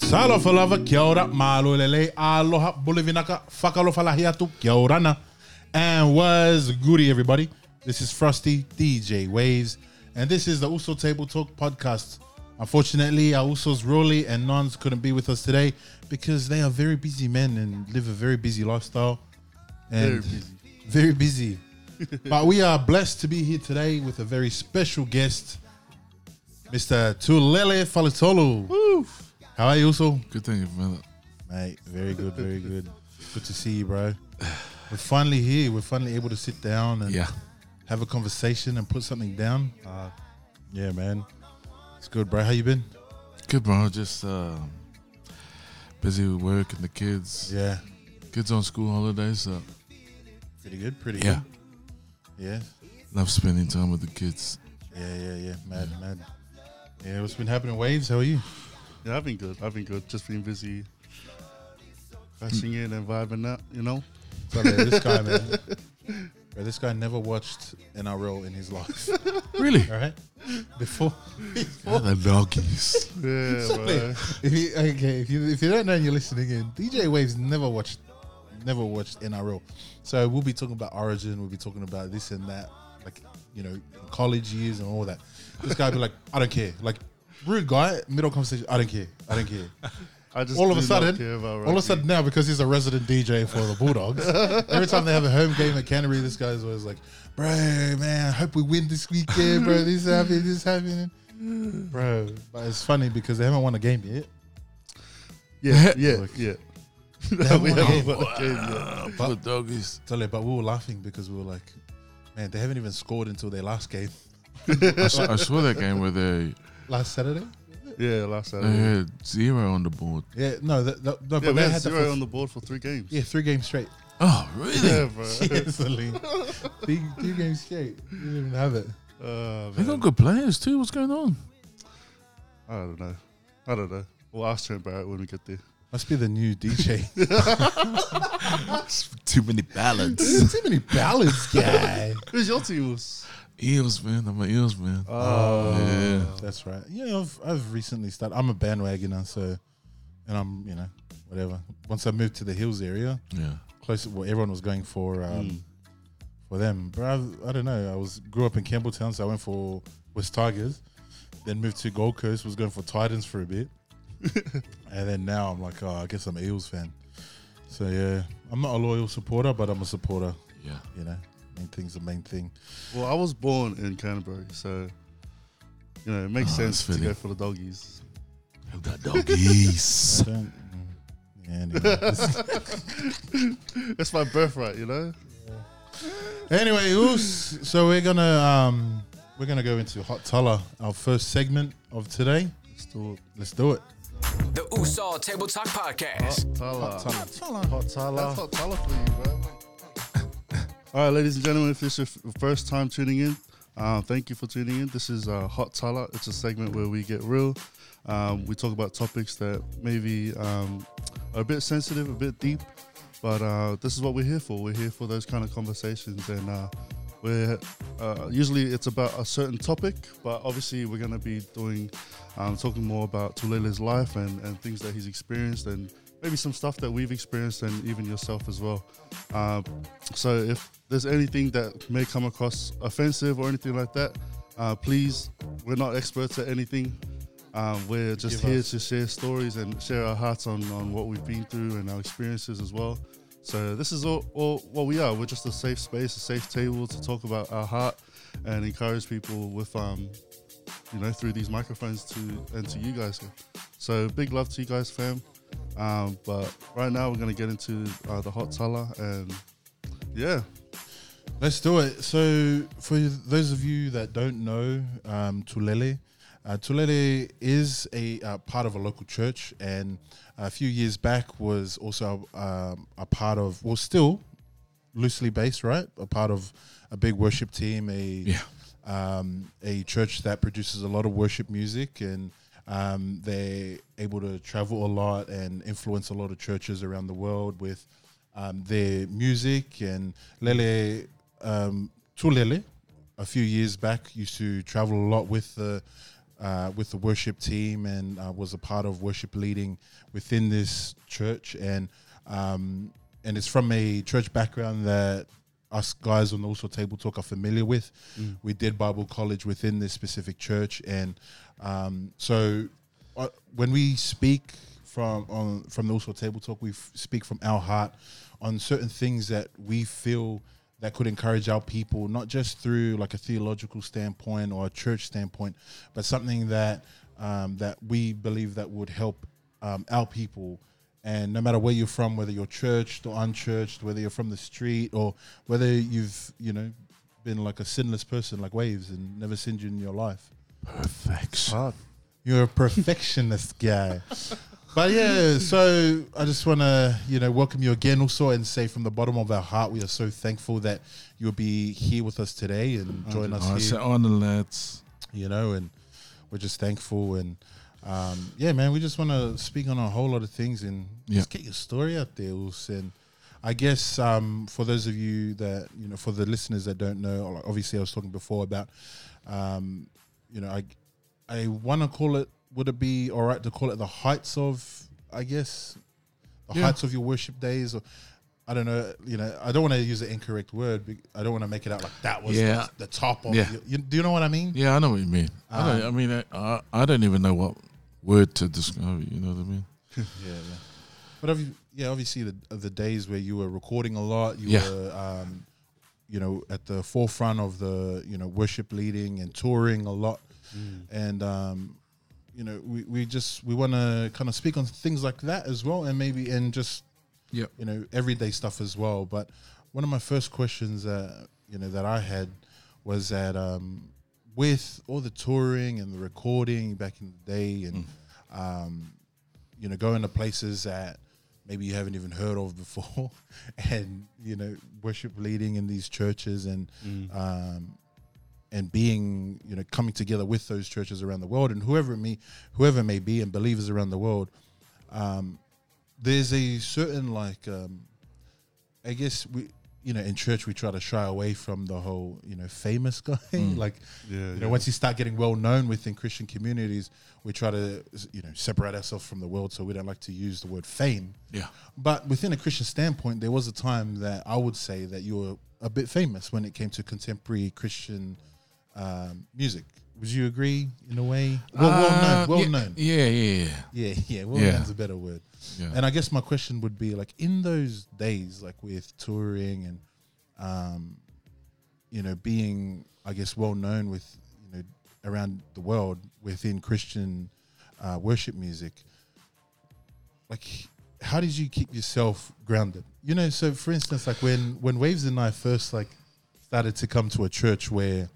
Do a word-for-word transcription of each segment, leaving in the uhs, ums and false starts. Salo falava kia ora malo lele aloha bolivinaka fakalofalahiatu kia orana. And was goody everybody. This is Frosty D J Waves, and this is the Uso Table Talk podcast. Unfortunately, our Usos Rolly and Nons couldn't be with us today because they are very busy men and live a very busy lifestyle. And very busy. Very busy. But we are blessed to be here today with a very special guest, Mister Tulele Faletolu. Woo. How are you, Uso? Good thing you've met. Mate, very good, very good. Good to see you, bro. We're finally here. We're finally able to sit down and yeah. have a conversation and put something down. Uh, yeah, man. It's good, bro. How you been? Good, bro. Just uh, busy with work and the kids. Yeah. Kids on school holidays, so. Pretty good, pretty yeah. good. Yeah. Love spending time with the kids. Yeah, yeah, yeah. Mad, yeah. mad. Yeah, what's been happening, Waves? How are you? Yeah, I've been good. I've been good. Just been busy crashing in and vibing out, you know? Sorry, this guy, man. Bro, this guy never watched N R L in his life. Really? All right. Before, before the doggies. Yeah, bro. If you, okay, if you if you don't know and you're listening in, D J Waves never watched, never watched N R L. So we'll be talking about Origin. We'll be talking about this and that, like you know, college years and all that. This guy be like, I don't care. Like rude guy, middle conversation. I don't care. I don't care. I just all of a sudden, all of a sudden now, because he's a resident D J for the Bulldogs, every time they have a home game at Canary, this guy's always like, bro, man, I hope we win this weekend, bro. This is happening, this is happening. Bro, but it's funny because they haven't won a game yet. Yeah, yeah, like, yeah. They haven't we won, haven't won a game yet. But, but, doggies. Totally, but we were laughing because we were like, man, they haven't even scored until their last game. I, saw, I saw that game where they... Last Saturday? Yeah, last Saturday. They had zero on the board. Yeah, no, that, that, no yeah, but they had zero the on the board for three games. Yeah, three games straight. Oh, really? Yeah, bro. Seriously. three, three games straight. You didn't even have it. Uh, they got good players, too. What's going on? I don't know. I don't know. We'll ask Trent Barrett when we get there. Must be the new D J. Too many ballads. Too many ballads, guy. Who's your team? Eels, man. I'm an Eels, man. Oh, yeah. That's right. You know, I've, I've recently started. I'm a bandwagoner, so, and I'm, you know, whatever. Once I moved to the Hills area, yeah, close. Well, everyone was going for um, mm. for them. But I, I don't know. I was grew up in Campbelltown, so I went for West Tigers. Then moved to Gold Coast. Was going for Titans for a bit, and then now I'm like, oh, I guess I'm an Eels fan. So yeah, I'm not a loyal supporter, but I'm a supporter. Yeah, you know. Main thing's the main thing. Well, I was born in Canterbury, so you know it makes oh, sense to go for the doggies. Who got doggies? I don't, yeah, anyway. That's my birthright, you know. Yeah. Anyway, Oos, so we're gonna um, we're gonna go into Hot Tala, our first segment of today. Let's do it. Let's do it. The Uso Table Talk Podcast. Hot Tala. Hot Tala. Hot Tala. That's Hot Tala for you, bro. All right, ladies and gentlemen, if it's your first time tuning in, uh, thank you for tuning in. This is uh, Hot Tala. It's a segment where we get real. Um, we talk about topics that maybe um, are a bit sensitive, a bit deep, but uh, this is what we're here for. We're here for those kind of conversations, and uh, we're uh, usually it's about a certain topic, but obviously we're going to be doing um, talking more about Tulele's life and, and things that he's experienced and maybe some stuff that we've experienced and even yourself as well. Uh, so if there's anything that may come across offensive or anything like that, uh, please, we're not experts at anything. Uh, we're just Give here us. to share stories and share our hearts on, on what we've been through and our experiences as well. So this is all, all what we are. We're just a safe space, a safe table to talk about our heart and encourage people with, um, you know, through these microphones to and to you guys. So big love to you guys, fam. Um, but right now we're going to get into uh, the Hot Tala, and yeah, let's do it. So for those of you that don't know, um, Tulele, uh, Tulele is a uh, part of a local church, and a few years back was also um, a part of, well, still loosely based, right? A part of a big worship team, a yeah. um, a church that produces a lot of worship music, and Um, they're able to travel a lot and influence a lot of churches around the world with um, their music. And Lele, um, Tulele, a few years back, used to travel a lot with the uh, with the worship team and uh, was a part of worship leading within this church. And um, and it's from a church background that us guys on the Uso Table Talk are familiar with. Mm. We did Bible college within this specific church. And um, so uh, when we speak from on, from the Uso Table Talk, we f- speak from our heart on certain things that we feel that could encourage our people, not just through like a theological standpoint or a church standpoint, but something that um, that we believe that would help um, our people. And no matter where you're from, whether you're churched or unchurched, whether you're from the street or whether you've, you know, been like a sinless person like Waves and never sinned in your life. Perfection. You're a perfectionist guy. But yeah, so I just want to, you know, welcome you again also and say from the bottom of our heart, we are so thankful that you'll be here with us today and join us here. It's an honor, lads. You know, and we're just thankful. And um, yeah, man, we just want to speak on a whole lot of things and yeah. just get your story out there, Uso. And I guess um, for those of you that, you know, for the listeners that don't know, obviously I was talking before about, um, you know, I, I want to call it, would it be all right to call it the heights of, I guess, the yeah. heights of your worship days? Or I don't know, you know, I don't want to use the incorrect word. But I don't want to make it out like that was yeah. the, the top of yeah. your, you. Do you know what I mean? Yeah, I know what you mean. Um, I, don't, I mean, I, I don't even know what word to describe it, you know what I mean? yeah, yeah. But have you, yeah, obviously the the days where you were recording a lot, you yeah. were, um, you know, at the forefront of the, you know, worship leading and touring a lot. Mm. And, um, you know, we, we just, we want to kind of speak on things like that as well. And maybe, and just, yep. you know, everyday stuff as well. But one of my first questions, uh, you know, that I had was that um, with all the touring and the recording back in the day and, mm. um, you know, going to places that maybe you haven't even heard of before and, you know, worship leading in these churches and, mm. um and being, you know, coming together with those churches around the world and whoever it may, whoever it may be and believers around the world, um, there's a certain like, um, I guess we, you know, in church we try to shy away from the whole, you know, famous guy. Mm. like, yeah, you know, yeah. once you start getting well known within Christian communities, we try to, you know, separate ourselves from the world, so we don't like to use the word fame. Yeah. But within a Christian standpoint, there was a time that I would say that you were a bit famous when it came to contemporary Christian Um, music. Would you agree in a way? Well, uh, well known. Well yeah, known. Yeah, yeah, yeah. Yeah, yeah. Well yeah. known's a better word. Yeah. And I guess my question would be like in those days, like with touring and, um, you know, being, I guess, well known with, you know, around the world within Christian uh, worship music, like how did you keep yourself grounded? You know, so for instance, like when, when Waves and I first like started to come to a church where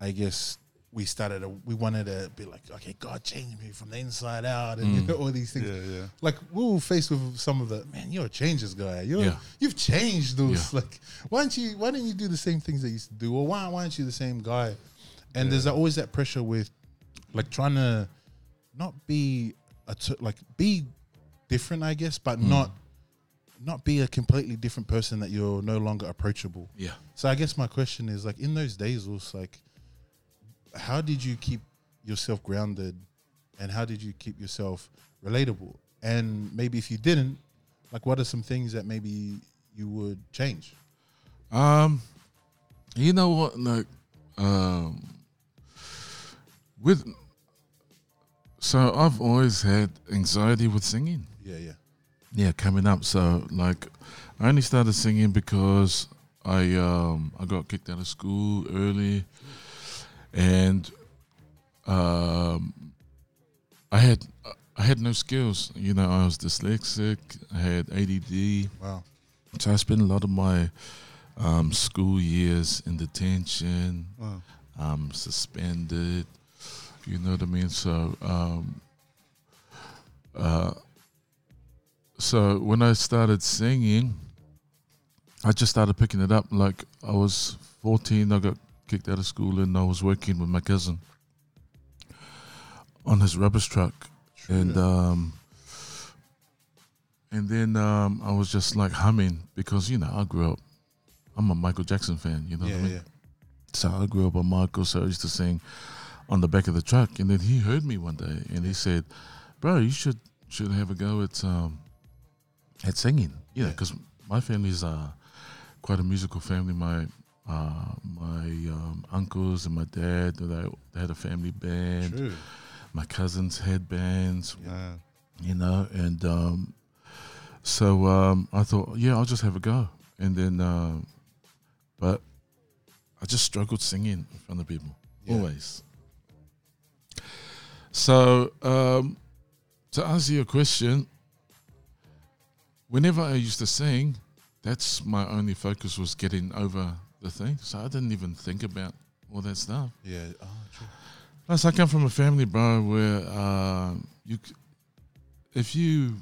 I guess we started, a, we wanted to be like, okay, God changed me from the inside out and mm. you know, all these things. Yeah, yeah. Like we were faced with some of the, man, you're a changes guy. You're, yeah. You've changed those. Yeah. Like, why don't you, why don't you do the same things that you used to do? Or why, why aren't you the same guy? And yeah. there's always that pressure with like trying to not be, a t- like be different, I guess, but mm. not, not be a completely different person that you're no longer approachable. Yeah. So I guess my question is like in those days was like, how did you keep yourself grounded and how did you keep yourself relatable? And maybe if you didn't, like what are some things that maybe you would change? Um, you know what, like, um, with, so I've always had anxiety with singing. Yeah, yeah. Yeah, coming up. So like I only started singing because I, um, I got kicked out of school early. And um, I had I had no skills, you know. I was dyslexic. I had A D D. Wow! So I spent a lot of my um, school years in detention, wow. um, suspended. You know what I mean? So, um, uh, so when I started singing, I just started picking it up. Like I was fourteen, I got kicked out of school and I was working with my cousin on his rubbish truck. True. And um, and then um, I was just like humming because, you know, I grew up, I'm a Michael Jackson fan, you know yeah, what I mean? Yeah. So I grew up on Michael, so I used to sing on the back of the truck. And then he heard me one day and he said, bro, you should should have a go at um, at singing. You know, because yeah. my family's uh, quite a musical family. My uh, my um, uncles and my dad, they, they had a family band. True. My cousins had bands, yeah. you know. And um, so um, I thought, yeah, I'll just have a go. And then, uh, but I just struggled singing in front of people, yeah. always. So um, to answer your question, whenever I used to sing, that's my only focus was getting over the thing. So I didn't even think about all that stuff. Yeah. Oh, true. Plus, I come from a family, bro, where uh, you, c- if you,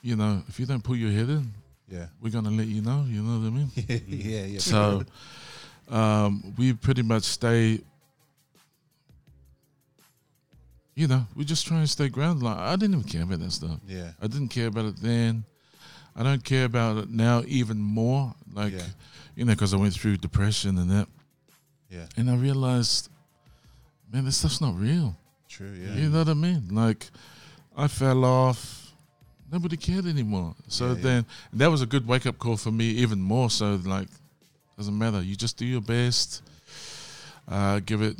you know, if you don't pull your head in, yeah, we're gonna let you know. You know what I mean? yeah, yeah. So, um, we pretty much stay. You know, we just try and stay grounded. Like, I didn't even care about that stuff. Yeah, I didn't care about it then. I don't care about it now even more. Like, yeah. you know, because I went through depression and that. Yeah, and I realized, man, this stuff's not real. True, yeah. You know what I mean? Like, I fell off. Nobody cared anymore. So yeah, then, yeah. that was a good wake-up call for me even more. So, like, doesn't matter. You just do your best. Uh, give it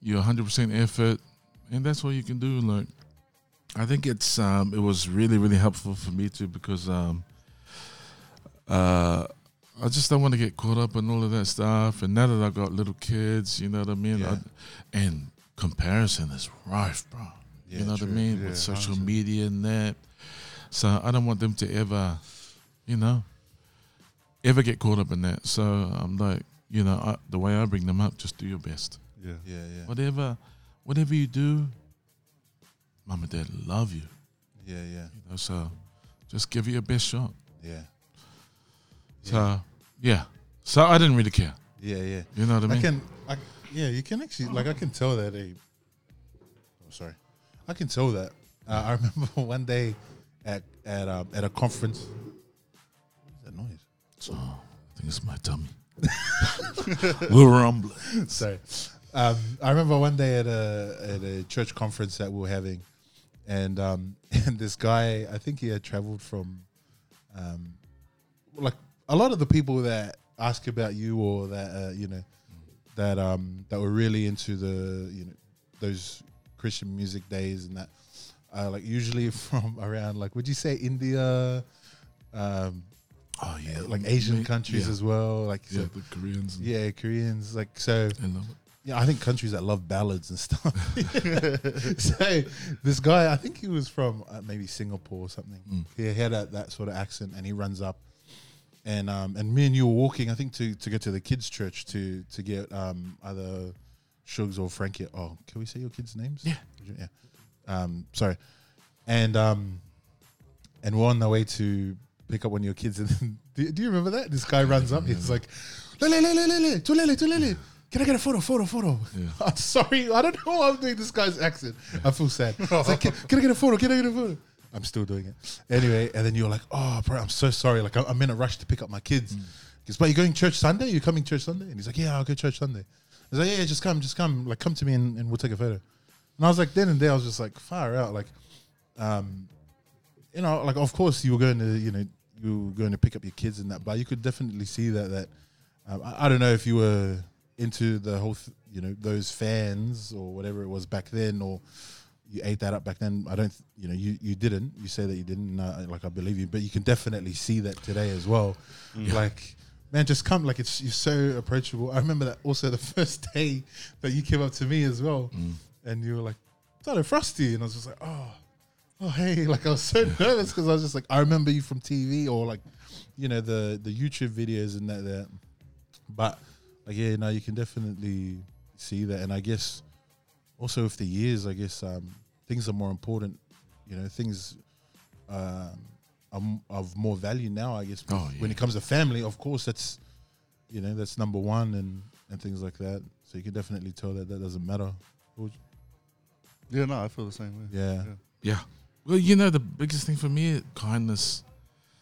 your one hundred percent effort. And that's what you can do. Like, I think it's um, it was really, really helpful for me too because um, uh, I just don't want to get caught up in all of that stuff. And now that I've got little kids, you know what I mean? Yeah. I, and comparison is rife, bro. Yeah, you know true. What I mean? Yeah, with social one hundred percent media and that. So I don't want them to ever, you know, ever get caught up in that. So I'm like, you know, I, the way I bring them up, just do your best. Yeah, yeah, yeah. Whatever, whatever you do, mum and dad love you. Yeah, yeah. You know, so just give it your best shot. Yeah. So. Yeah. Yeah, so I didn't really care. Yeah, yeah. You know what I mean? I can, I, yeah, you can actually, like, I can tell that. A, oh, sorry. I can tell that. Uh, I remember one day at at um, at a conference. What is that noise? Oh, I think it's my tummy. We're rumbling. Sorry. Um, I remember one day at a at a church conference that we were having, and um, and this guy, I think he had traveled from, um, like. A lot of the people that ask about you or that uh, you know that um that were really into the you know those Christian music days and that uh, like usually from around like would you say India, um, oh yeah, like Asian Me, countries yeah. as well, like yeah, so, the Koreans, and yeah, Koreans, like so. I love it. Yeah, I think countries that love ballads and stuff. So this guy, I think he was from uh, maybe Singapore or something. Mm. He had a, that sort of accent, and he runs up. And um and me and you were walking, I think, to, to get to the kids' church to to get um either Shugs or Frankie. Oh, can we say your kids' names? Yeah, yeah. Um, sorry. And um and we're on the way to pick up one of your kids. And then, do, do you remember that? This guy runs up. He's like, Lele, Lele, Lele, Tulele, Tulele. Can I get a photo? Photo, photo. Yeah. I'm sorry, I don't know why I'm doing this guy's accent. Yeah. I feel sad. It's like, can, can I get a photo? Can I get a photo? I'm still doing it. Anyway, and then you're like, oh, bro, I'm so sorry. Like, I'm in a rush to pick up my kids. Mm. He's like, but you're going church Sunday? You're coming church Sunday? And he's like, yeah, I'll go church Sunday. He's like, yeah, yeah, just come, just come. Like, come to me and, and we'll take a photo. And I was like, then and there, I was just like, far out. Like, um, you know, like, of course, you were going to, you know, you were going to pick up your kids and that, but you could definitely see that, that, um, I, I don't know if you were into the whole, th- you know, those fans or whatever it was back then or, you ate that up back then. I don't, th- you know, you, you didn't. You say that you didn't. Uh, like, I believe you. But you can definitely see that today as well. Yeah. Like, man, just come. Like, it's you're so approachable. I remember that also the first day that you came up to me as well. Mm. And you were like, hello, Frosty. And I was just like, oh, oh, hey. Like, I was so yeah. nervous because I was just like, I remember you from T V or, like, you know, the, the YouTube videos and that, that. But, like, yeah, no, you can definitely see that. And I guess... Also, with the years, I guess um, things are more important. You know, things uh, are m- of more value now. I guess oh, yeah. when it comes to family, of course, that's you know that's number one and, and things like that. So you can definitely tell that that doesn't matter. Yeah, no, I feel the same way. Yeah, yeah. yeah. Well, you know, the biggest thing for me, kindness.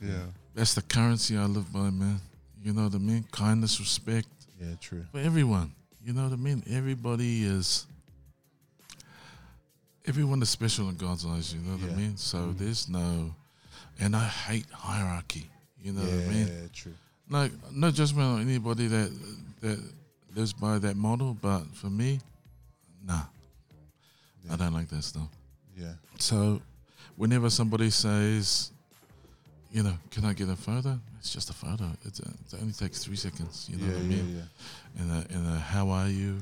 Yeah, that's the currency I live by, man. You know what I mean? Kindness, respect. Yeah, true. For everyone. You know what I mean? Everybody is, everyone is special in God's eyes, you know what yeah. I mean? So mm. there's no, and I hate hierarchy, you know yeah, what I mean? Yeah, true. Like, no judgment on anybody that that lives by that model, but for me, nah. Yeah. I don't like that stuff. Yeah. So whenever somebody says, you know, can I get a photo? It's just a photo. It's a, it only takes three seconds. You know yeah, what I mean? Yeah, yeah. And a, and a, how are you?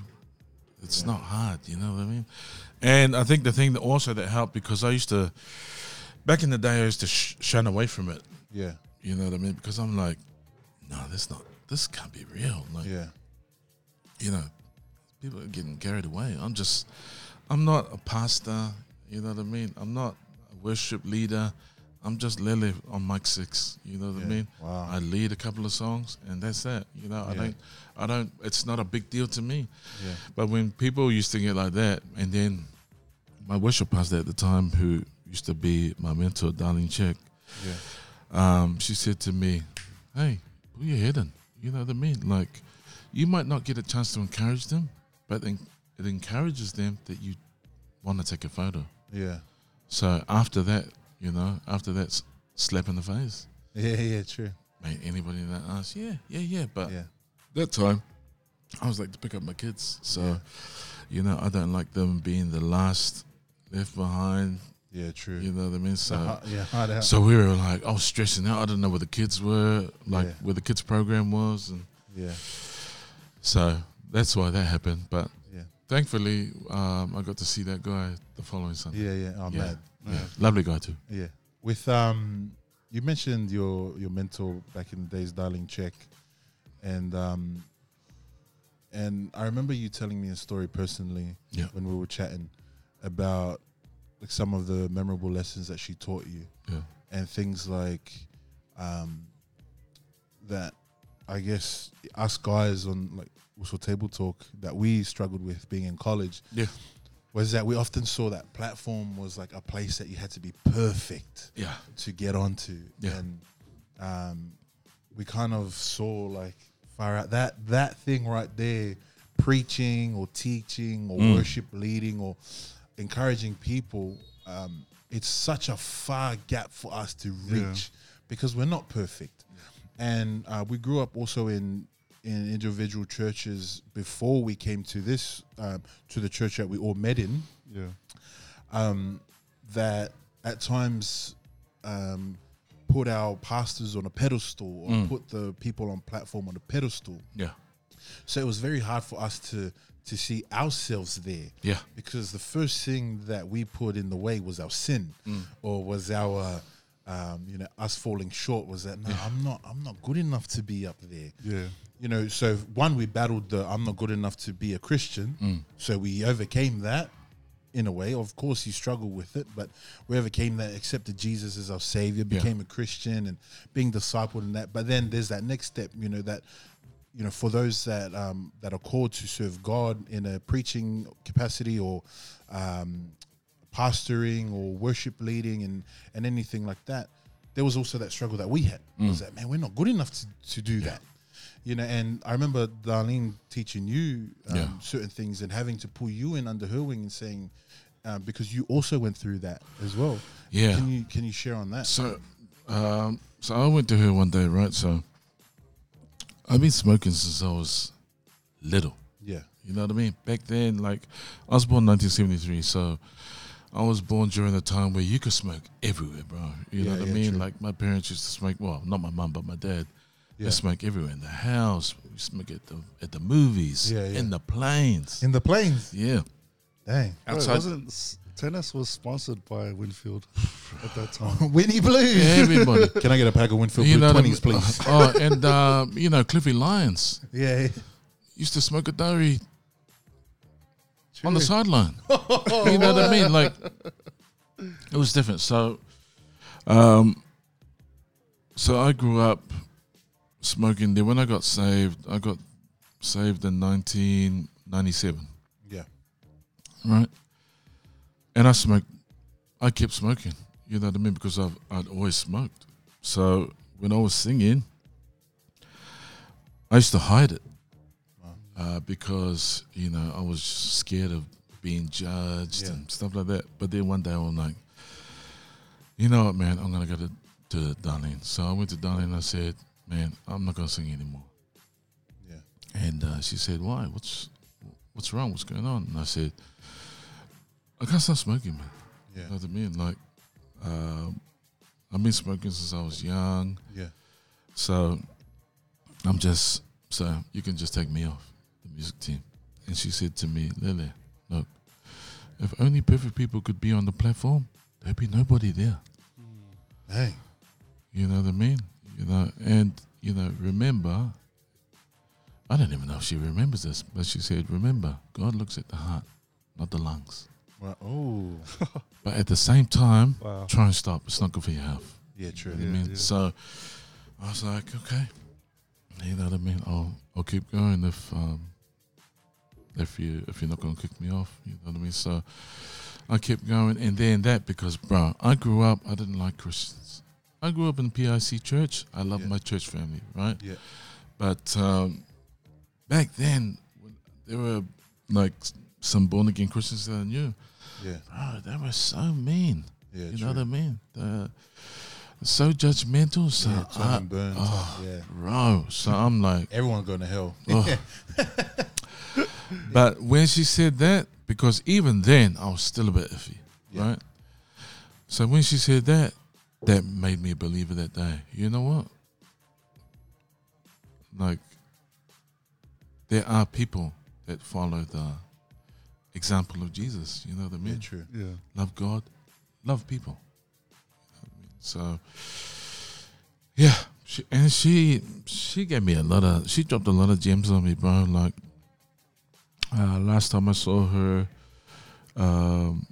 It's yeah. not hard. You know what I mean? And I think the thing that also that helped, because I used to, back in the day, I used to sh- shun away from it. Yeah. You know what I mean? Because I'm like, no, this not. This can't be real. Like, yeah. You know, people are getting carried away. I'm just, I'm not a pastor. You know what I mean? I'm not a worship leader. I'm just Lele on mic six, you know what yeah. I mean? Wow. I lead a couple of songs and that's that. You know, I yeah. don't, I don't, it's not a big deal to me. Yeah. But when people used to get like that, and then my worship pastor at the time, who used to be my mentor, Darlene Chick, yeah. um, she said to me, hey, who you heading? You know what I mean? Like, you might not get a chance to encourage them, but it encourages them that you want to take a photo. Yeah. So after that, you know, after that, slap in the face. Yeah, yeah, true. Mate, anybody that asks, yeah, yeah, yeah. But yeah. that time, I was like to pick up my kids. So, yeah. you know, I don't like them being the last left behind. Yeah, true. You know what I mean? So, hard, yeah, hard out. So we were like, I was stressing out. I didn't know where the kids were, like yeah. where the kids program was. And yeah. So that's why that happened. But yeah. thankfully, um, I got to see that guy the following Sunday. Yeah, yeah, I'm yeah. mad. Yeah. Lovely guy too. Yeah. With um, you mentioned your your mentor back in the days, Darlene Chick, and um, and I remember you telling me a story personally yeah. when we were chatting about like some of the memorable lessons that she taught you, yeah. and things like um, that I guess us guys on like Uso Table Talk that we struggled with being in college. Yeah. Was that we often saw that platform was like a place that you had to be perfect yeah. to get onto, yeah. and um, we kind of saw like far out that that thing right there, preaching or teaching or mm. worship leading or encouraging people. Um, it's such a far gap for us to reach yeah. because we're not perfect, and uh, we grew up also in. in individual churches before we came to this, um, to the church that we all met in, yeah. um, that at times um, put our pastors on a pedestal or mm. put the people on platform on a pedestal. Yeah. So it was very hard for us to to see ourselves there. Yeah. Because the first thing that we put in the way was our sin mm. or was our... Um, you know, us falling short was that no, yeah. I'm not, I'm not good enough to be up there. Yeah, you know. So one, we battled the I'm not good enough to be a Christian. Mm. So we overcame that in a way. Of course, you struggle with it, but we overcame that. Accepted Jesus as our Savior, became yeah. a Christian, and being discipled in that. But then there's that next step. You know that, you know, for those that um, that are called to serve God in a preaching capacity or. Um, pastoring or worship leading and and anything like that, there was also that struggle that we had mm. was that man we're not good enough to, to do yeah. that, you know. And I remember Darlene teaching you um, yeah. certain things and having to pull you in under her wing and saying um, because you also went through that as well. Yeah. Can you can you share on that? So um, so I went to her one day, right? So I've been smoking since I was little. Yeah. You know what I mean? Back then, like I was born in nineteen seventy-three, so I was born during a time where you could smoke everywhere, bro. You yeah, know what yeah, I mean? True. Like, my parents used to smoke, well, not my mum, but my dad. Yeah. They smoke everywhere in the house. We smoke at the, at the movies, yeah, yeah. in the planes. In the planes? Yeah. Dang. Bro, wasn't, tennis was sponsored by Winfield at that time. Winnie Blues. Everybody. Can I get a pack of Winfield Blue twenties, please? Oh, and, uh, you know, Cliffy Lyons. Yeah. yeah. Used to smoke a diary. True. On the sideline. You know what I mean? Like, it was different. So um, so I grew up smoking there. When I got saved, I got saved in nineteen ninety-seven. Yeah. Right? And I smoked. I kept smoking. You know what I mean? Because I've, I'd always smoked. So when I was singing, I used to hide it. uh, because, you know, I was scared of being judged yeah. and stuff like that. But then one day I was like, you know what, man, I'm going to go to, to Darlene. So I went to Darlene and I said, man, I'm not going to sing anymore. Yeah. And uh, she said, why? What's what's wrong? What's going on? And I said, I can't stop smoking, man. Yeah. You know what I mean? Like, uh, I've been smoking since I was young. Yeah. So I'm just, so you can just take me off the music team. And she said to me, Lele, look, if only perfect people could be on the platform, there'd be nobody there. Mm. Hey. You know what I mean? You know, and, you know, remember, I don't even know if she remembers this, but she said, remember, God looks at the heart, not the lungs. Well, oh. But at the same time, wow. try and stop. It's not good for your health. Yeah, true. You know yeah, what I mean? Yeah. So I was like, okay. You know what I mean? I'll, I'll keep going if um, if, you, if you're not going to kick me off. You know what I mean? So I kept going. And then that, because, bro, I grew up, I didn't like Christians. I grew up in P I C church. I love yeah. my church family, right? Yeah. But um, back then, when there were like some born again Christians that I knew. Yeah. Bro, they were so mean. Yeah. You true. know what I mean? They're so judgmental. So yeah, I, burns, oh, yeah. bro. So I'm like, everyone going to hell. Oh. But when she said that, because even then I was still a bit iffy, yeah. right? So when she said that, that made me a believer that day. You know what? Like, there are people that follow the example of Jesus. You know what I mean? Yeah, true. Yeah. Love God, love people. You know what I mean? So, yeah. She, and she she gave me a lot of, she dropped a lot of gems on me, bro. Like, uh, last time I saw her, um,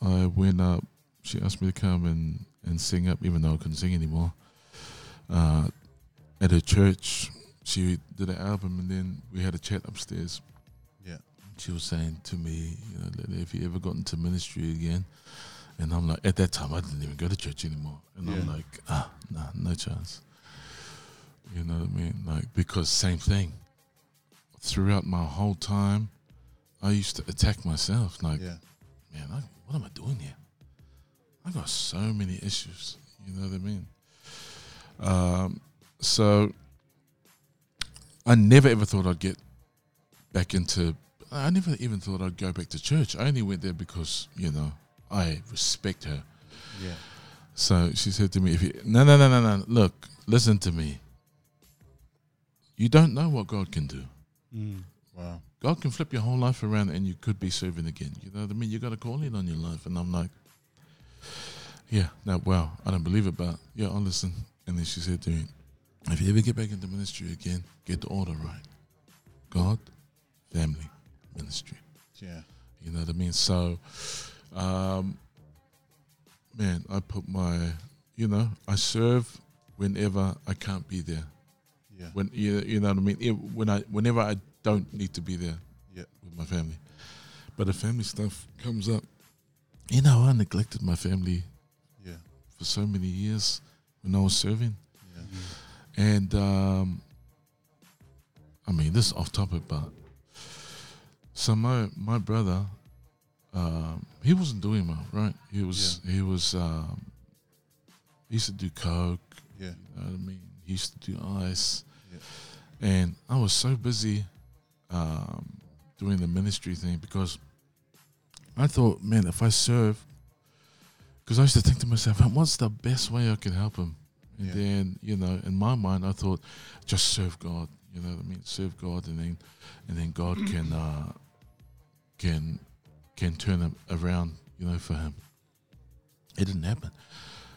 I went up, she asked me to come and and sing up, even though I couldn't sing anymore. Uh, at her church, she did an album, and then we had a chat upstairs. Yeah. She was saying to me, you know, Lele, if you ever got into ministry again, and I'm like, at that time, I didn't even go to church anymore. And yeah. I'm like, ah, nah, no chance. You know what I mean? Like, because same thing. Throughout my whole time, I used to attack myself. Like, yeah. man, I, what am I doing here? I got so many issues, you know what I mean? Um, so I never ever thought I'd get back into, I never even thought I'd go back to church. I only went there because, you know, I respect her. Yeah. So she said to me, "If you, no, no, no, no, no, look, listen to me. You don't know what God can do. Mm. Wow. God can flip your whole life around and you could be serving again. You know what I mean? You got to call it on your life." And I'm like, yeah, no, wow, I don't believe it, but yeah, I'll listen. And then she said to me, if you ever get back into ministry again, get the order right. God, family, ministry. Yeah. You know what I mean? So, um, man, I put my, you know, I serve whenever I can't be there. Yeah. When you, you know what I mean? It, when I, whenever I don't need to be there yeah. with my family. But the family stuff comes up. You know, I neglected my family yeah. for so many years when I was serving. Yeah. Yeah. And, um, I mean, this is off topic, but so my, my brother, um, he wasn't doing well, right? He was, yeah. he was, um, he used to do coke. Yeah. You know what I mean? He used to do ice. Yeah. And I was so busy um, doing the ministry thing because I thought, man, if I serve, because I used to think to myself, what's the best way I can help him? And yeah. then, you know, in my mind, I thought, just serve God. You know what I mean? Serve God, and then, and then God can, uh, can, can turn him around. You know, for him, it didn't happen.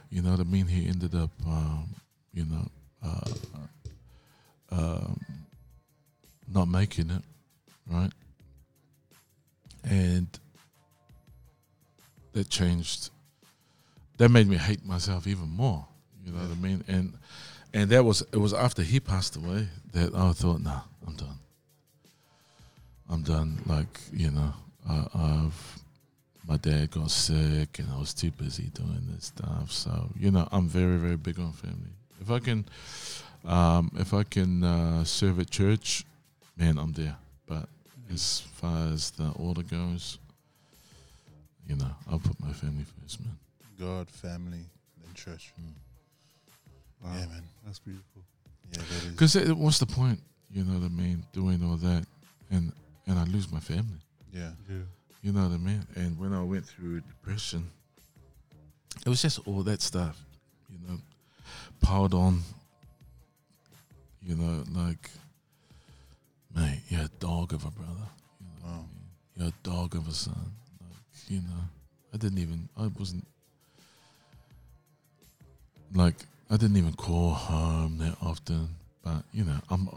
You know what I mean? He ended up, um, you know, uh, um, not making it, right? And that changed. That made me hate myself even more. You know yeah. what I mean? And and that was it was after he passed away that I thought, nah, I'm done. I'm done. Like, you know, I, I've my dad got sick and I was too busy doing this stuff. So, you know, I'm very very big on family. If I can, um, if I can uh, serve at church, man, I'm there. But as far as the order goes, you know, I'll put my family first, man. God, family, and church. Mm. Wow. Yeah, man. That's beautiful. Yeah, that is. Because what's the point, you know what I mean, doing all that, and and I lose my family. Yeah. Yeah. You know what I mean? And when I went through depression, it was just all that stuff, you know, piled on, you know, like, mate, you're a dog of a brother. You know, wow. You're a dog of a son. Like, you know, I didn't even, I wasn't, like, I didn't even call home that often. But, you know, I'm,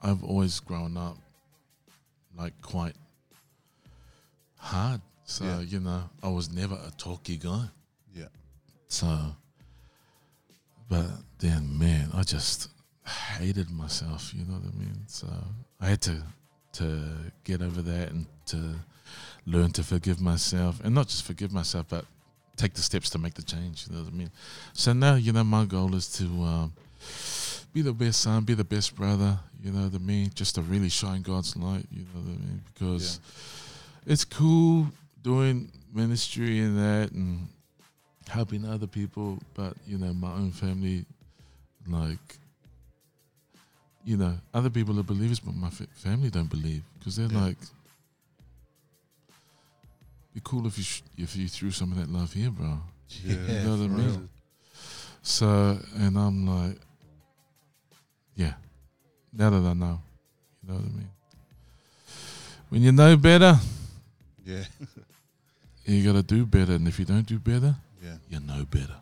I've always grown up, like, quite hard. So, yeah. You know, I was never a talky guy. Yeah. So, but then, man, I just hated myself, you know what I mean? So I had to to get over that and to learn to forgive myself. And not just forgive myself, but take the steps to make the change, you know what I mean? So now, you know, my goal is to um, be the best son, be the best brother, you know what I mean? Just to really shine God's light, you know what I mean? Because yeah. It's cool doing ministry and that and helping other people, but, you know, my own family, like, you know, other people are believers, but my f- family don't believe because they're yeah. like, be cool if you sh- if you threw some of that love here, bro. Yeah, you know what I mean? So, and I'm like, yeah, now that I know, you know what I mean? When you know better, yeah, you got to do better. And if you don't do better, yeah, you know better.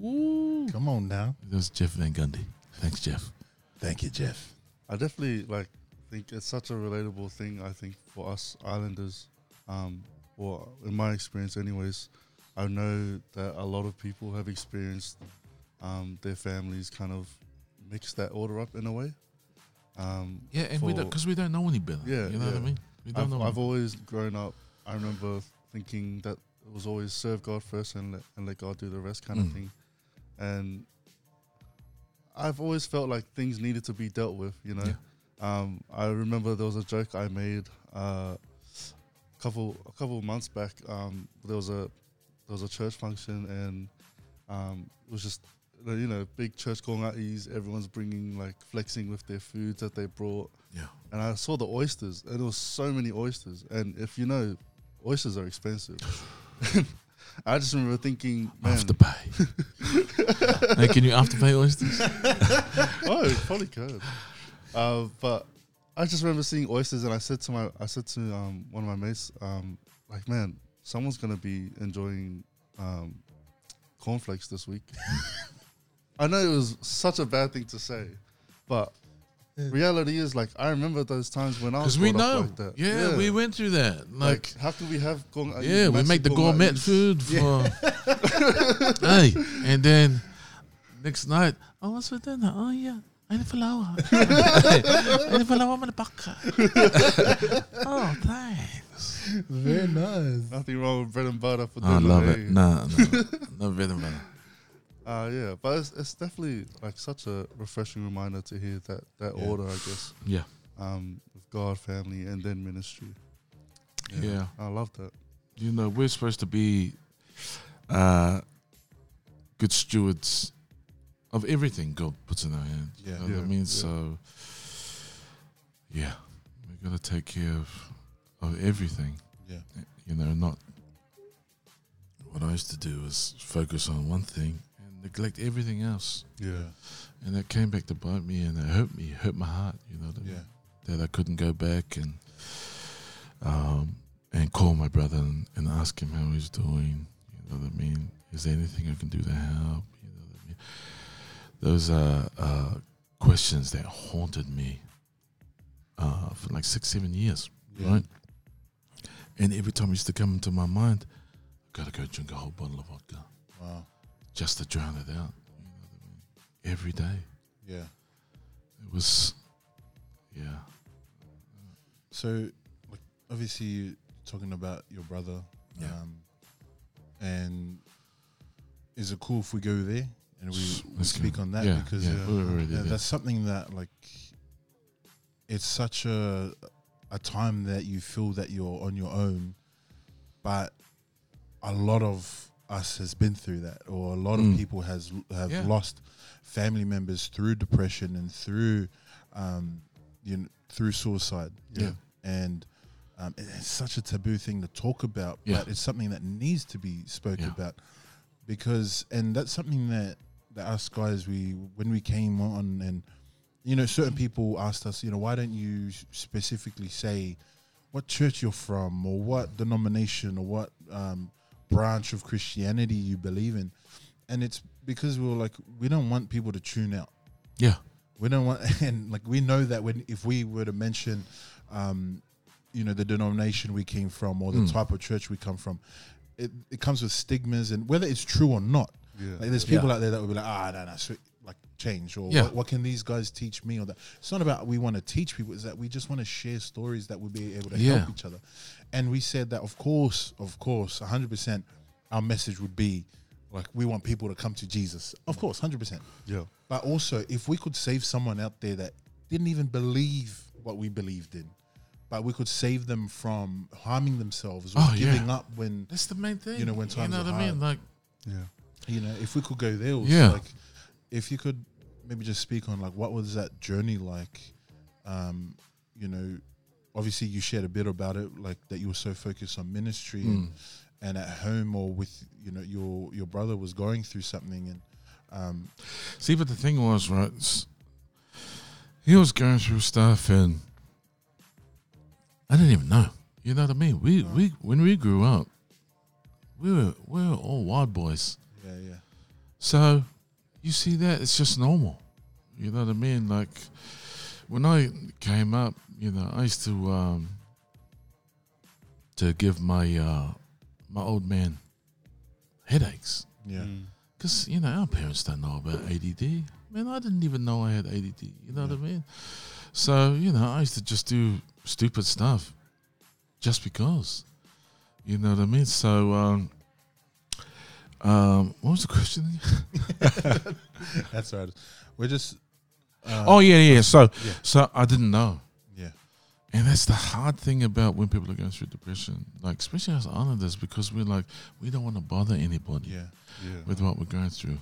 Ooh. Come on now. That's Jeff Van Gundy. Thanks, Jeff. Thank you, Jeff. I definitely like think it's such a relatable thing. I think for us Islanders, um, or in my experience, anyways, I know that a lot of people have experienced um, their families kind of mix that order up in a way. Um, yeah, and we don't because we don't know any better. Yeah, you know yeah. what I mean. We don't I've, know I've always grown up. I remember thinking that it was always serve God first and let, and let God do the rest kind mm. of thing, and I've always felt like things needed to be dealt with, you know. Yeah. Um, I remember there was a joke I made uh, a couple a couple of months back. Um, there was a there was a church function, and um, it was just you know big church going out ease. Everyone's bringing like flexing with their foods that they brought. Yeah. And I saw the oysters, and there was so many oysters. And if you know, oysters are expensive. I just remember thinking, man. Afterpay. Hey, can you afterpay oysters? Oh, probably could. Uh, but I just remember seeing oysters, and I said to my, I said to um, one of my mates, um, like, man, someone's gonna be enjoying um, cornflakes this week. I know it was such a bad thing to say, but yeah. reality is, like, I remember those times when I was brought up like that. Yeah, yeah, we went through that. Like, like how can we have gong? Yeah, we make the gourmet food for. Yeah. Hey, and then next night, oh, what's for dinner? Oh, yeah, I need flour. I need flour, I'm in a bucket. Oh, thanks. Very nice. Nothing wrong with bread and butter for dinner. I love eh? it. Nah, no, no bread and butter. Uh, yeah, but it's, it's definitely like such a refreshing reminder to hear that, that yeah. order, I guess. Yeah. Um, with God, family, and then ministry. Yeah. yeah. I love that. You know, we're supposed to be uh, good stewards of everything God puts in our hands. Yeah. You know yeah. what I mean? Yeah. So, yeah, we got to take care of, of everything. Yeah. You know, not what I used to do was focus on one thing. Neglect everything else. Yeah. And that came back to bite me, and it hurt me, hurt my heart, you know, that, yeah. that I couldn't go back and um, and call my brother and, and ask him how he's doing, you know what I mean? Is there anything I can do to help? You know what I mean? Those are uh, questions that haunted me uh, for like six, seven years, yeah. right? And every time it used to come into my mind, I've got to go drink a whole bottle of vodka. Wow. Just to drown it out, you know what I mean? Every day. Yeah. It was, yeah. So, like, obviously, you're talking about your brother. Yeah. Um, and is it cool if we go there and we, we speak on that? Yeah, because yeah, uh, we're already there. That's something that, like, it's such a a time that you feel that you're on your own, but a lot of us has been through that, or a lot mm. of people has have yeah. lost family members through depression and through um you know through suicide. Yeah, and um it's such a taboo thing to talk about, yeah. but it's something that needs to be spoken yeah. about, because and that's something that that us guys, we when we came on, and you know, certain people asked us, you know, why don't you specifically say what church you're from, or what denomination, or what um, branch of Christianity you believe in? And it's because we were like, we don't want people to tune out. Yeah, we don't want, and like we know that when if we were to mention, um, you know, the denomination we came from, or the mm. type of church we come from, it it comes with stigmas, and whether it's true or not. Yeah. Like there's people yeah. out there that will be like, ah, oh, no, no, so, like change, or yeah. what, what can these guys teach me, or that. It's not about we want to teach people; it's that we just want to share stories that we'll be able to yeah. help each other. And we said that, of course, of course, one hundred percent, our message would be like, we want people to come to Jesus, of course, one hundred percent. Yeah. But also, if we could save someone out there that didn't even believe what we believed in, but we could save them from harming themselves or oh, giving yeah. up when that's the main thing. You know, when times you know are what I mean, hard. Like, yeah. You know, if we could go there also, yeah. like if you could maybe just speak on like what was that journey like, um, you know, obviously you shared a bit about it, like that you were so focused on ministry mm. and, and at home, or with, you know, your your brother was going through something, and um, see, but the thing was, right, he was going through stuff and I didn't even know, you know what I mean? We, no. we when we grew up, we were, we were all wild boys. Yeah, yeah. So, you see that, it's just normal. You know what I mean? Like, when I came up, you know, I used to um, to give my uh, my old man headaches. Yeah. Because, you know, our parents don't know about A D D. Man, I didn't even know I had A D D. You know yeah. what I mean? So, you know, I used to just do stupid stuff just because. You know what I mean? So, um... Um, what was the question? That's right. We're just. Um, oh yeah, yeah. So, yeah. so I didn't know. Yeah, and that's the hard thing about when people are going through depression, like especially as islanders, because we're like we don't want to bother anybody. Yeah, yeah. With what we're going through,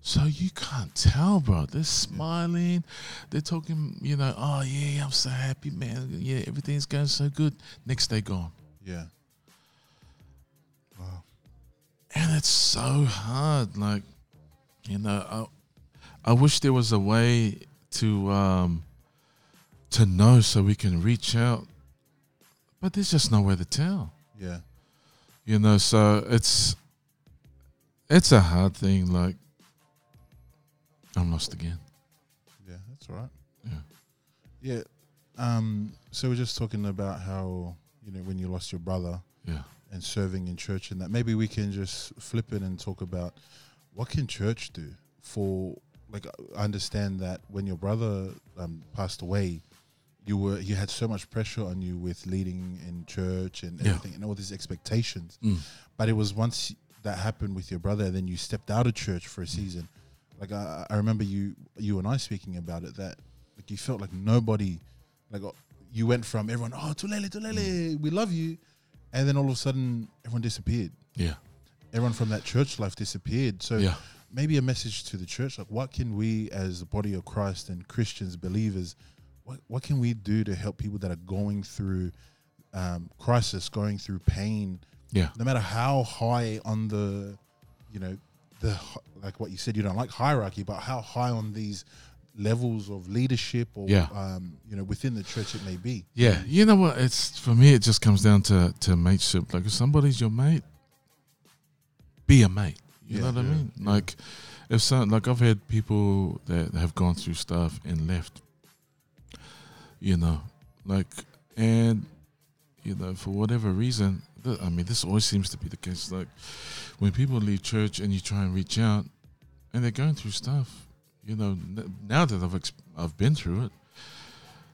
so you can't tell, bro. They're smiling, yeah. they're talking. You know, oh yeah, I'm so happy, man. Yeah, everything's going so good. Next day gone. Yeah. Wow. And it's so hard, like, you know, I, I wish there was a way to um, to know so we can reach out, but there's just no way to tell. Yeah. You know, so it's, it's a hard thing, like, I'm lost again. Yeah, that's all right. Yeah. Yeah, um, so we're just talking about how, you know, when you lost your brother. Yeah. And serving in church, and that maybe we can just flip it and talk about what can church do for, like, I understand that when your brother um, passed away, you were you had so much pressure on you with leading in church and yeah. everything and all these expectations, mm. but it was once that happened with your brother, then you stepped out of church for a mm. season. Like I, I remember you you and I speaking about it, that like you felt like nobody, like you went from everyone, oh Tulele Tulele mm. we love you. And then all of a sudden, everyone disappeared. Yeah. Everyone from that church life disappeared. So yeah. maybe a message to the church, like what can we as the body of Christ and Christians, believers, what, what can we do to help people that are going through um, crisis, going through pain? Yeah. No matter how high on the, you know, the like what you said, you don't like hierarchy, but how high on these levels of leadership or yeah. um you know within the church it may be. Yeah, you know what, it's for me it just comes down to to mateship. Like if somebody's your mate, be a mate. You yeah, know what yeah, I mean? Yeah. Like if some like I've had people that have gone through stuff and left. You know, like and you know, for whatever reason, th- I mean this always seems to be the case. Like when people leave church and you try and reach out and they're going through stuff. You know, n- now that I've exp- I've been through it,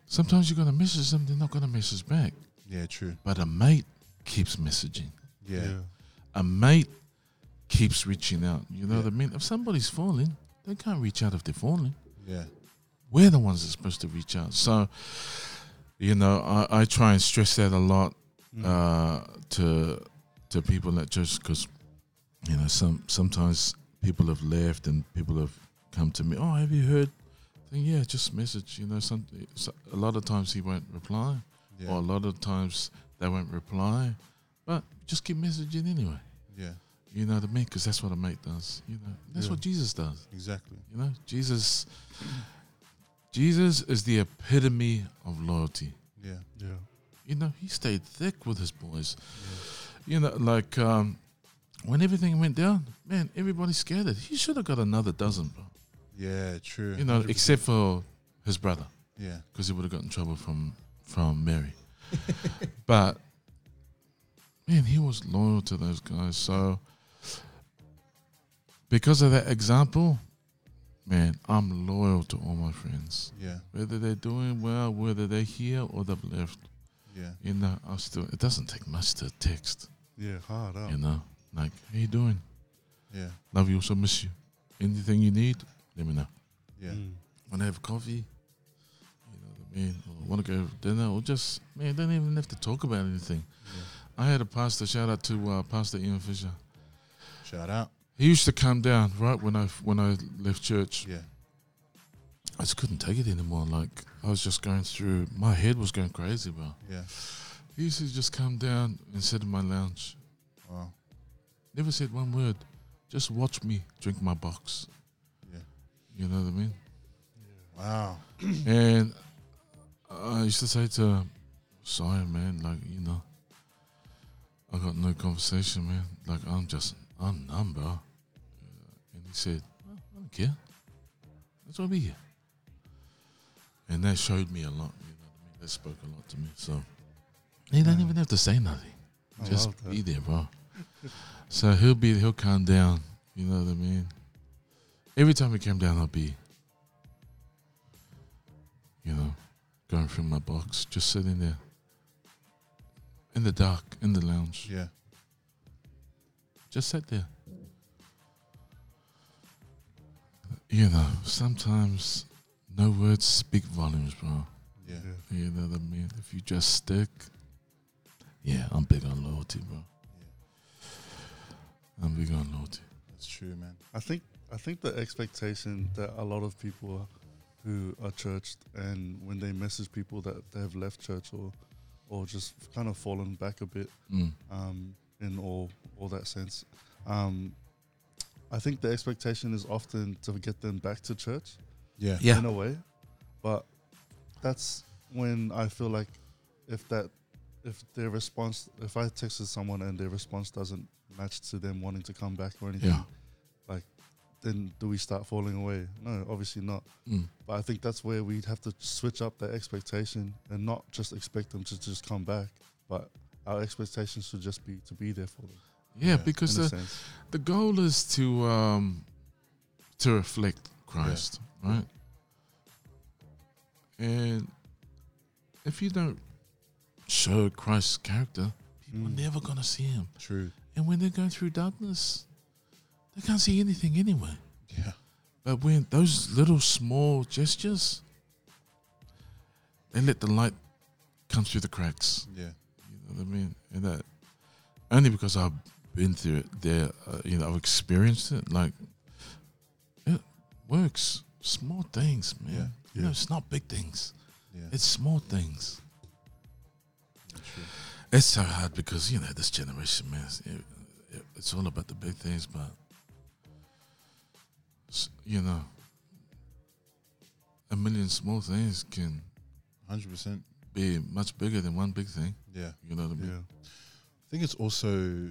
sometimes you're going to message them, they're not going to message back. Yeah, true. But a mate keeps messaging. Yeah. yeah. A mate keeps reaching out. You know yeah. what I mean? If somebody's falling, they can't reach out if they're falling. Yeah. We're the ones that's supposed to reach out. So you know, I, I try and stress that a lot uh, to to people that just, because, you know, some sometimes people have left and people have come to me, oh, have you heard? I think, yeah, just message, you know, some, so a lot of times he won't reply, yeah. or a lot of times they won't reply, but just keep messaging anyway. Yeah. You know what I mean? Because that's what a mate does. You know, that's yeah. what Jesus does. Exactly. You know, Jesus, Jesus is the epitome of loyalty. Yeah, yeah. You know, he stayed thick with his boys. Yeah. You know, like um, when everything went down, man, everybody's scared. He should have got another dozen, bro. Yeah, true. You know, one hundred percent. Except for his brother. Yeah, because he would have gotten trouble from from Mary. But man, he was loyal to those guys. So because of that example, man, I'm loyal to all my friends. Yeah. Whether they're doing well, whether they're here or they've left. Yeah. You know, I still, it doesn't take much to text. Yeah, hard up. You know, like, how you doing? Yeah. Love you, also miss you. Anything you need, let me know. Yeah. Mm. Want to have coffee? You know what I mean? Or want to go to dinner? Or just, man, don't even have to talk about anything. Yeah. I had a pastor, shout out to uh, Pastor Ian Fisher. Shout out. He used to come down right when I when I left church. Yeah, I just couldn't take it anymore. Like, I was just going through, my head was going crazy, bro. Yeah, he used to just come down and sit in my lounge. Wow. Never said one word. Just watch me drink my box. Yeah, you know what I mean. Yeah. Wow. And I used to say to him, sorry, man. Like, you know, I got no conversation, man. Like, I'm just, I'm numb, bro. And he said, well, I don't care. That's why I'll be here. And that showed me a lot. You know what I mean? That spoke a lot to me. So you don't yeah. even have to say nothing. I just be there, bro. So he'll be, he'll calm down. You know what I mean? Every time he came down, I'll be, you know, going through my box, just sitting there in the dark, in the lounge. Yeah. Just sat there. You know, sometimes no words speak volumes, bro. Yeah. yeah. You know what I mean? If you just stick, yeah, I'm big on loyalty, bro. Yeah. I'm big on loyalty. That's true, man. I think I think the expectation that a lot of people who are churched, and when they message people that they have left church or or just kind of fallen back a bit, mm. um, in all all that sense. Um, I think the expectation is often to get them back to church. Yeah. yeah. In a way. But that's when I feel like if that, if their response, if I texted someone and their response doesn't match to them wanting to come back or anything, yeah. like, then do we start falling away? No, obviously not. Mm. But I think that's where we'd have to switch up the expectation and not just expect them to just come back, but our expectations should just be to be there for them. Yeah, yeah, because the, the goal is to um, to reflect Christ, yeah. right? And if you don't show Christ's character, people mm. are never going to see him. True. And when they're going through darkness, they can't see anything anyway. Yeah. But when those little small gestures, they let the light come through the cracks. Yeah. You know what I mean? And that, only because I've been through it there, uh, you know, I've experienced it. Like, it works. Small things, man. Yeah. You yeah. know, it's not big things. Yeah. It's small things. True. It's so hard because, you know, this generation, man, it's, it, it's all about the big things, but, you know, a million small things can one hundred percent be much bigger than one big thing. Yeah. You know what I mean? Yeah. I think it's also,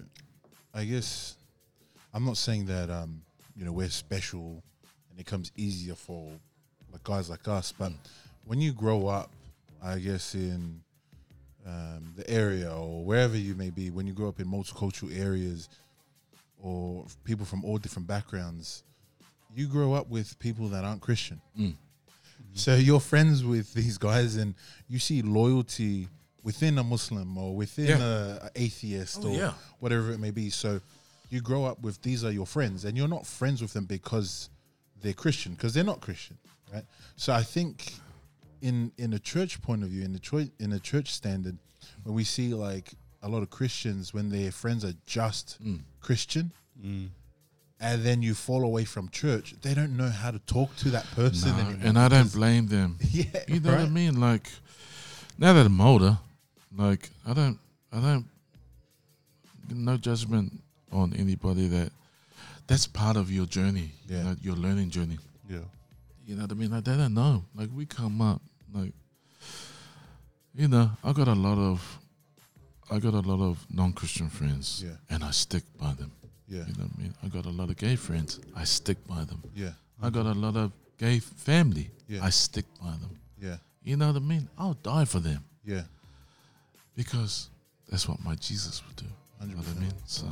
I guess, I'm not saying that, um, you know, we're special and it comes easier for like guys like us, but mm. when you grow up, I guess, in um, the area or wherever you may be, when you grow up in multicultural areas or people from all different backgrounds, you grow up with people that aren't Christian. Mm. Mm-hmm. So you're friends with these guys and you see loyalty within a Muslim or within yeah. a, a atheist oh, or yeah. whatever it may be. So you grow up with, these are your friends, and you're not friends with them because they're Christian, because they're not Christian, right? So I think in in the church point of view, in the church in the church standard, when we see like a lot of Christians when their friends are just mm. Christian, mm. and then you fall away from church, they don't know how to talk to that person no, anymore. And I don't blame them. Yeah, you know right? what I mean. Like now that I'm older, like I don't, I don't, no judgment on anybody that. That's part of your journey, yeah. you know, your learning journey. Yeah, you know what I mean. Like they don't know. Like we come up, like you know, I got a lot of, I got a lot of non-Christian friends, yeah. and I stick by them. Yeah, you know what I mean. I got a lot of gay friends. I stick by them. Yeah, I got a lot of gay family. Yeah, I stick by them. Yeah, you know what I mean. I'll die for them. Yeah, because that's what my Jesus would do. one hundred percent You know what I mean. So.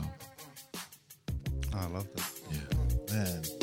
I love that. Yeah. Man.